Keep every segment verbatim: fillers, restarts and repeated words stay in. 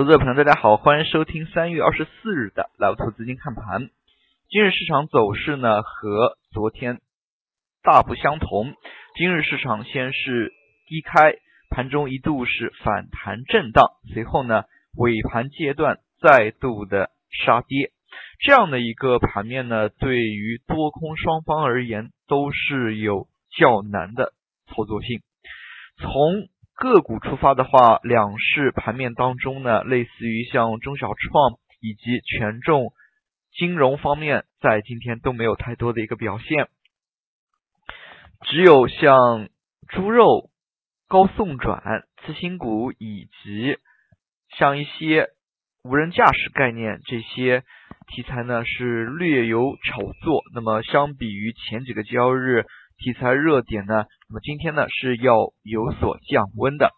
投资者朋友，大家好，欢迎收听三月二十四日的 Live 投资金看盘。今日市场走势呢和昨天大不相同，今日市场先是低开，盘中一度是反弹震荡，随后呢尾盘阶段再度的杀跌，这样的一个盘面呢，对于多空双方而言都是有较难的操作性。从个股出发的话，两市盘面当中呢，类似于像中小创以及权重金融方面在今天都没有太多的一个表现，只有像猪肉、高送转、次新股以及像一些无人驾驶概念这些题材呢是略有炒作。那么相比于前几个交易日题材热点呢，那么今天呢是要有所降温的。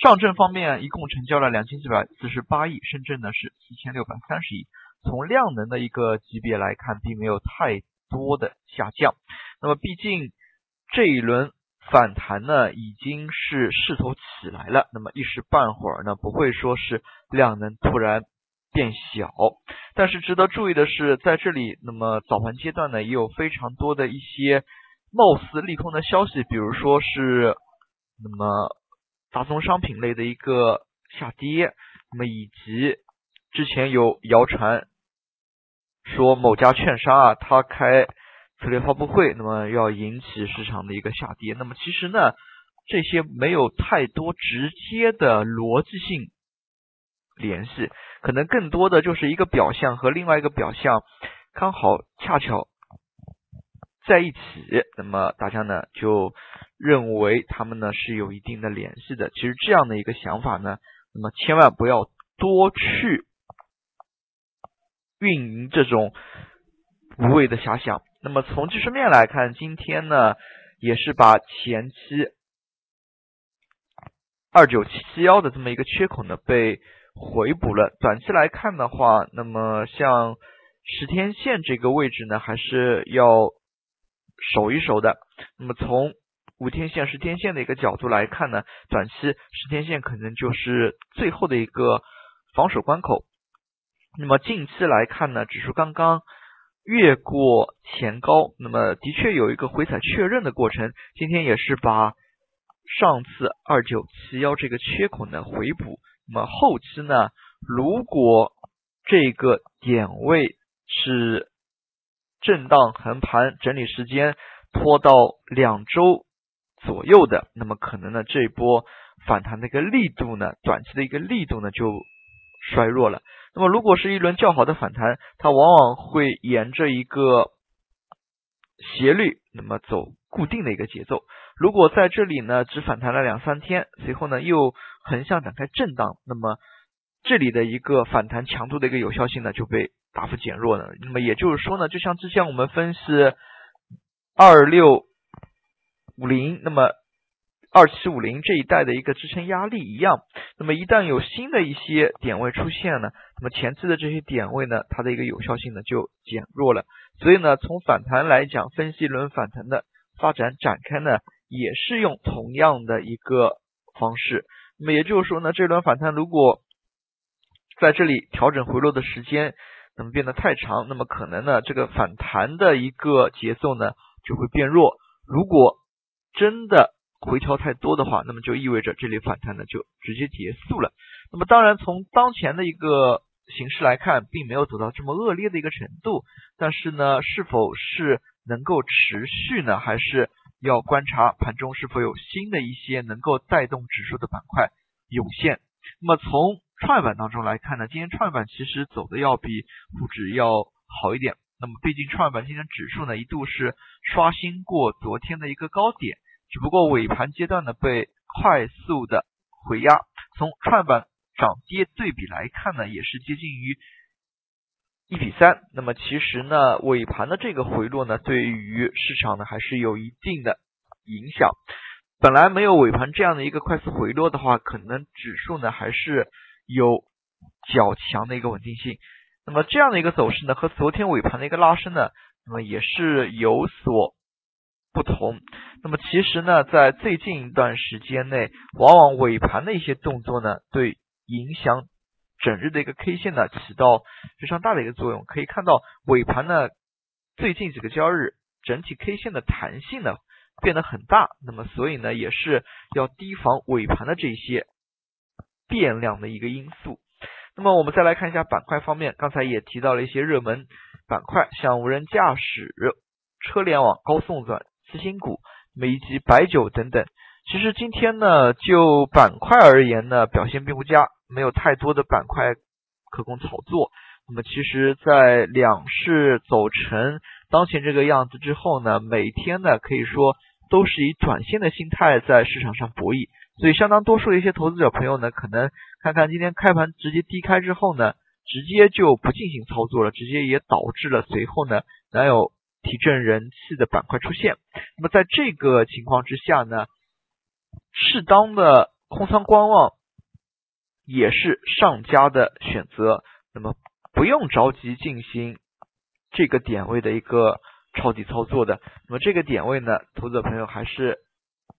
上证方面一共成交了两千四百四十八亿，深圳呢是四千六百三十亿。从量能的一个级别来看，并没有太多的下降。那么毕竟这一轮反弹呢已经是势头起来了，那么一时半会儿呢不会说是量能突然变小，但是值得注意的是，在这里那么早盘阶段呢也有非常多的一些貌似利空的消息，比如说是那么大宗商品类的一个下跌，那么以及之前有谣传说某家券商啊他开策略发布会，那么要引起市场的一个下跌，那么其实呢这些没有太多直接的逻辑性联系，可能更多的就是一个表象和另外一个表象刚好恰巧在一起，那么大家呢就认为他们呢是有一定的联系的。其实这样的一个想法呢，那么千万不要多去运营这种无谓的遐想。那么从技术面来看，今天呢也是把前期二九七七一的这么一个缺口呢被回补了。短期来看的话，那么像十天线这个位置呢还是要守一守的。那么从五天线、十天线的一个角度来看呢，短期十天线可能就是最后的一个防守关口。那么近期来看呢，指数刚刚越过前高，那么的确有一个回踩确认的过程，今天也是把上次二九七一这个缺口呢回补。那么后期呢，如果这个点位是震荡横盘，整理时间拖到两周左右的，那么可能呢这一波反弹的一个力度呢，短期的一个力度呢就衰弱了。那么如果是一轮较好的反弹，它往往会沿着一个斜率那么走固定的一个节奏，如果在这里呢只反弹了两三天，随后呢又横向展开震荡，那么这里的一个反弹强度的一个有效性呢就被大幅减弱了。那么也就是说呢，就像之前我们分析二六五零那么二七五零这一带的一个支撑压力一样，那么一旦有新的一些点位出现呢，那么前期的这些点位呢它的一个有效性呢就减弱了。所以呢从反弹来讲，分析一轮反弹的发展展开呢也是用同样的一个方式。那么也就是说呢，这轮反弹如果在这里调整回落的时间那么变得太长，那么可能呢这个反弹的一个节奏呢就会变弱，如果真的回调太多的话，那么就意味着这里反弹呢就直接结束了。那么当然从当前的一个形势来看，并没有走到这么恶劣的一个程度，但是呢是否是能够持续呢，还是要观察盘中是否有新的一些能够带动指数的板块涌现。那么从创业板当中来看呢，今天创业板其实走的要比沪指要好一点，那么毕竟创业板今天指数呢一度是刷新过昨天的一个高点，只不过尾盘阶段呢被快速的回压。从创业板涨跌对比来看呢，也是接近于一比三，那么其实呢尾盘的这个回落呢对于市场呢还是有一定的影响。本来没有尾盘这样的一个快速回落的话，可能指数呢还是有较强的一个稳定性。那么这样的一个走势呢和昨天尾盘的一个拉升呢，那么也是有所不同。那么其实呢在最近一段时间内，往往尾盘的一些动作呢对影响整日的一个 K 线呢起到非常大的一个作用。可以看到尾盘呢最近几个交易日整体 K 线的弹性呢变得很大，那么所以呢也是要提防尾盘的这些变量的一个因素。那么我们再来看一下板块方面，刚才也提到了一些热门板块，像无人驾驶、车联网、高送转、次新股以及白酒等等。其实今天呢就板块而言呢表现并不佳，没有太多的板块可供炒作。那么其实在两市走成当前这个样子之后呢，每天呢可以说都是以短线的心态在市场上博弈，所以相当多数的一些投资者朋友呢，可能看看今天开盘直接低开之后呢，直接就不进行操作了，直接也导致了随后呢难有提振人气的板块出现。那么在这个情况之下呢，适当的空仓观望也是上家的选择，那么不用着急进行这个点位的一个抄底操作的。那么这个点位呢，投资者朋友还是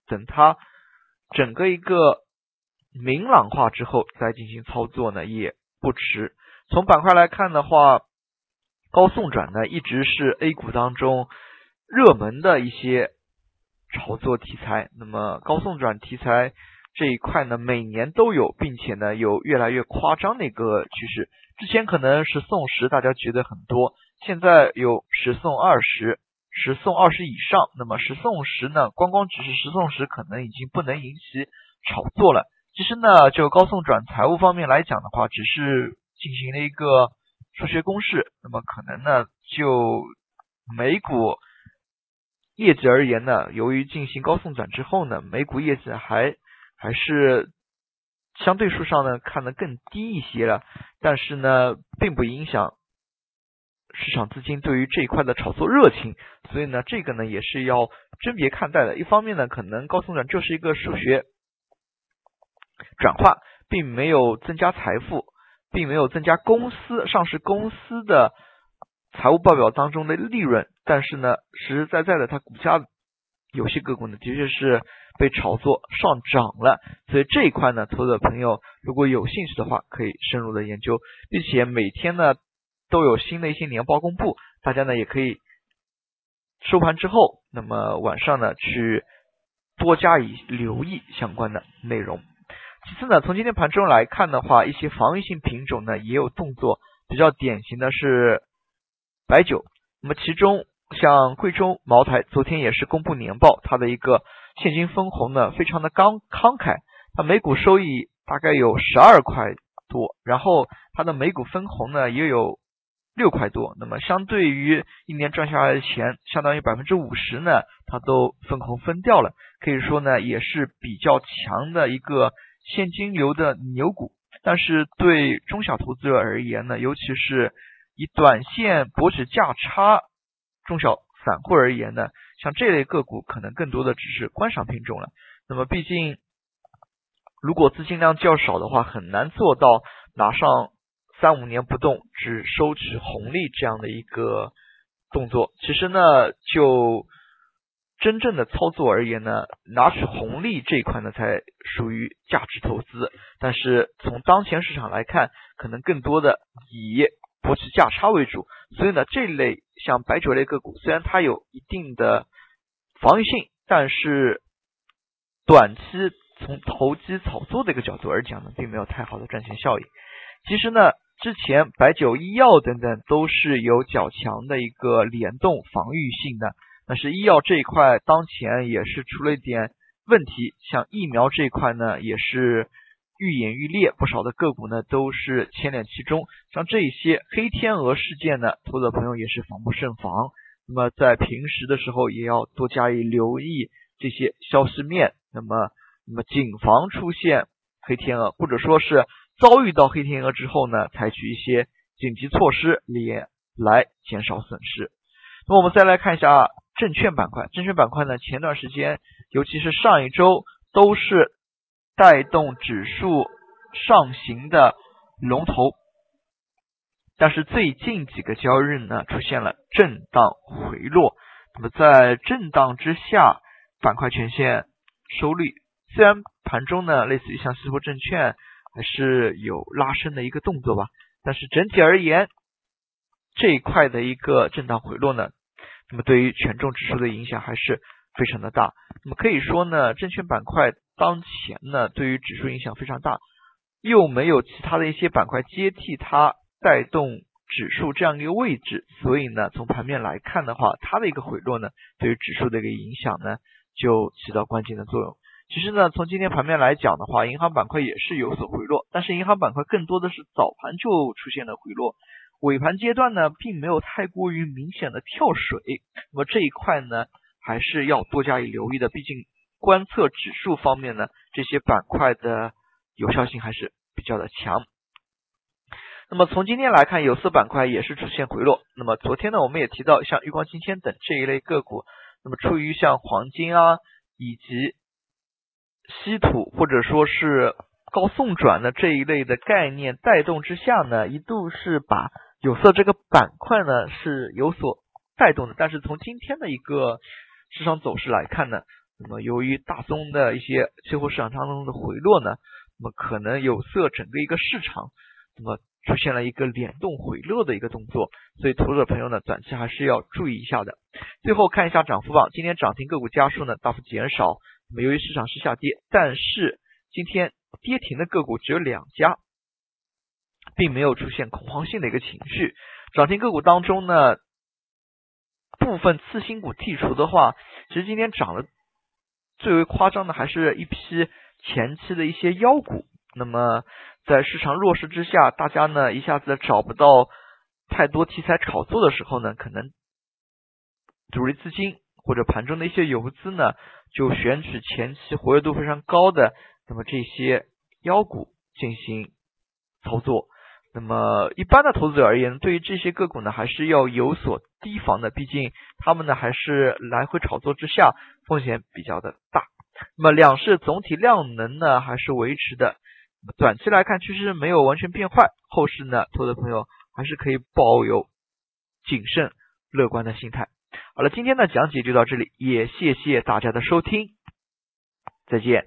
等它整个一个明朗化之后再进行操作呢也不迟。从板块来看的话，高送转呢一直是 A 股当中热门的一些炒作题材，那么高送转题材这一块呢每年都有，并且呢有越来越夸张的一个趋势。之前可能十送十大家觉得很多，现在有十送二十、十送二十以上，那么十送十呢光光只是十送十可能已经不能引起炒作了。其实呢就高送转财务方面来讲的话，只是进行了一个数学公式，那么可能呢就美股业绩而言呢，由于进行高送转之后呢，美股业绩还还是相对数上呢看得更低一些了，但是呢并不影响市场资金对于这一块的炒作热情，所以呢这个呢也是要甄别看待的。一方面呢可能高送转就是一个数学转化，并没有增加财富，并没有增加公司上市公司的财务报表当中的利润，但是呢实实在在的它股价有些个股呢的确是被炒作上涨了，所以这一块呢投资者朋友如果有兴趣的话可以深入的研究，并且每天呢都有新的一些年报公布，大家呢也可以收盘之后那么晚上呢去多加以留意相关的内容。其次呢从今天盘中来看的话，一些防御性品种呢也有动作，比较典型的是白酒。那么其中像贵州茅台昨天也是公布年报，它的一个现金分红呢非常的慷慨，它每股收益大概有十二块多，然后它的每股分红呢也有六块多，那么相对于一年赚下来的钱相当于 百分之五十 呢它都分红分掉了，可以说呢也是比较强的一个现金流的牛股。但是对中小投资者而言呢，尤其是以短线博取价差中小散户而言呢，像这类个股可能更多的只是观赏品种了。那么毕竟如果资金量较少的话，很难做到拿上三五年不动只收取红利这样的一个动作。其实呢就真正的操作而言呢，拿取红利这一块呢才属于价值投资，但是从当前市场来看可能更多的以博取价差为主，所以呢这类像白酒类个股虽然它有一定的防御性，但是短期从投机炒作的一个角度而讲呢并没有太好的赚钱效益。其实呢之前白酒、医药等等都是有较强的一个联动防御性的，但是医药这一块当前也是出了一点问题，像疫苗这一块呢也是愈演愈烈，不少的个股呢都是牵连其中，像这一些黑天鹅事件呢投资者朋友也是防不胜防，那么在平时的时候也要多加以留意这些消息面，那么那么谨防出现黑天鹅，或者说是遭遇到黑天鹅之后呢采取一些紧急措施也来减少损失。那么我们再来看一下证券板块，证券板块呢前段时间尤其是上一周都是带动指数上行的龙头，但是最近几个交易日呢出现了震荡回落。那么在震荡之下，板块全线收绿，虽然盘中呢类似于像西湖证券还是有拉升的一个动作吧。但是整体而言，这一块的一个震荡回落呢，那么对于权重指数的影响还是非常的大。那么可以说呢，证券板块当前呢对于指数影响非常大，又没有其他的一些板块接替它带动指数这样一个位置，所以呢从盘面来看的话，它的一个回落呢对于指数的一个影响呢就起到关键的作用。其实呢从今天盘面来讲的话，银行板块也是有所回落，但是银行板块更多的是早盘就出现了回落，尾盘阶段呢并没有太过于明显的跳水，那么这一块呢还是要多加以留意的，毕竟观测指数方面呢这些板块的有效性还是比较的强。那么从今天来看，有色板块也是出现回落。那么昨天呢我们也提到，像玉光金铅等这一类个股，那么出于像黄金啊以及稀土或者说是高送转的这一类的概念带动之下呢，一度是把有色这个板块呢是有所带动的。但是从今天的一个市场走势来看呢，那么由于大宗的一些期货市场当中的回落呢，那么可能有色整个一个市场那么出现了一个联动回落的一个动作，所以投资者朋友呢短期还是要注意一下的。最后看一下涨幅榜，今天涨停个股家数呢大幅减少，那么由于市场是下跌，但是今天跌停的个股只有两家，并没有出现恐慌性的一个情绪。涨停个股当中呢，部分次新股剔除的话，其实今天涨得最为夸张的还是一批前期的一些妖股。那么在市场弱势之下，大家呢一下子找不到太多题材炒作的时候呢，可能主力资金或者盘中的一些游资呢就选取前期活跃度非常高的那么这些妖股进行操作。那么一般的投资者而言，对于这些个股呢还是要有所提防的，毕竟他们呢还是来回炒作之下风险比较的大。那么两市总体量能呢还是维持的，短期来看趋势没有完全变坏，后市呢投资朋友还是可以抱有谨慎乐观的心态。好了，今天的讲解就到这里，也谢谢大家的收听，再见。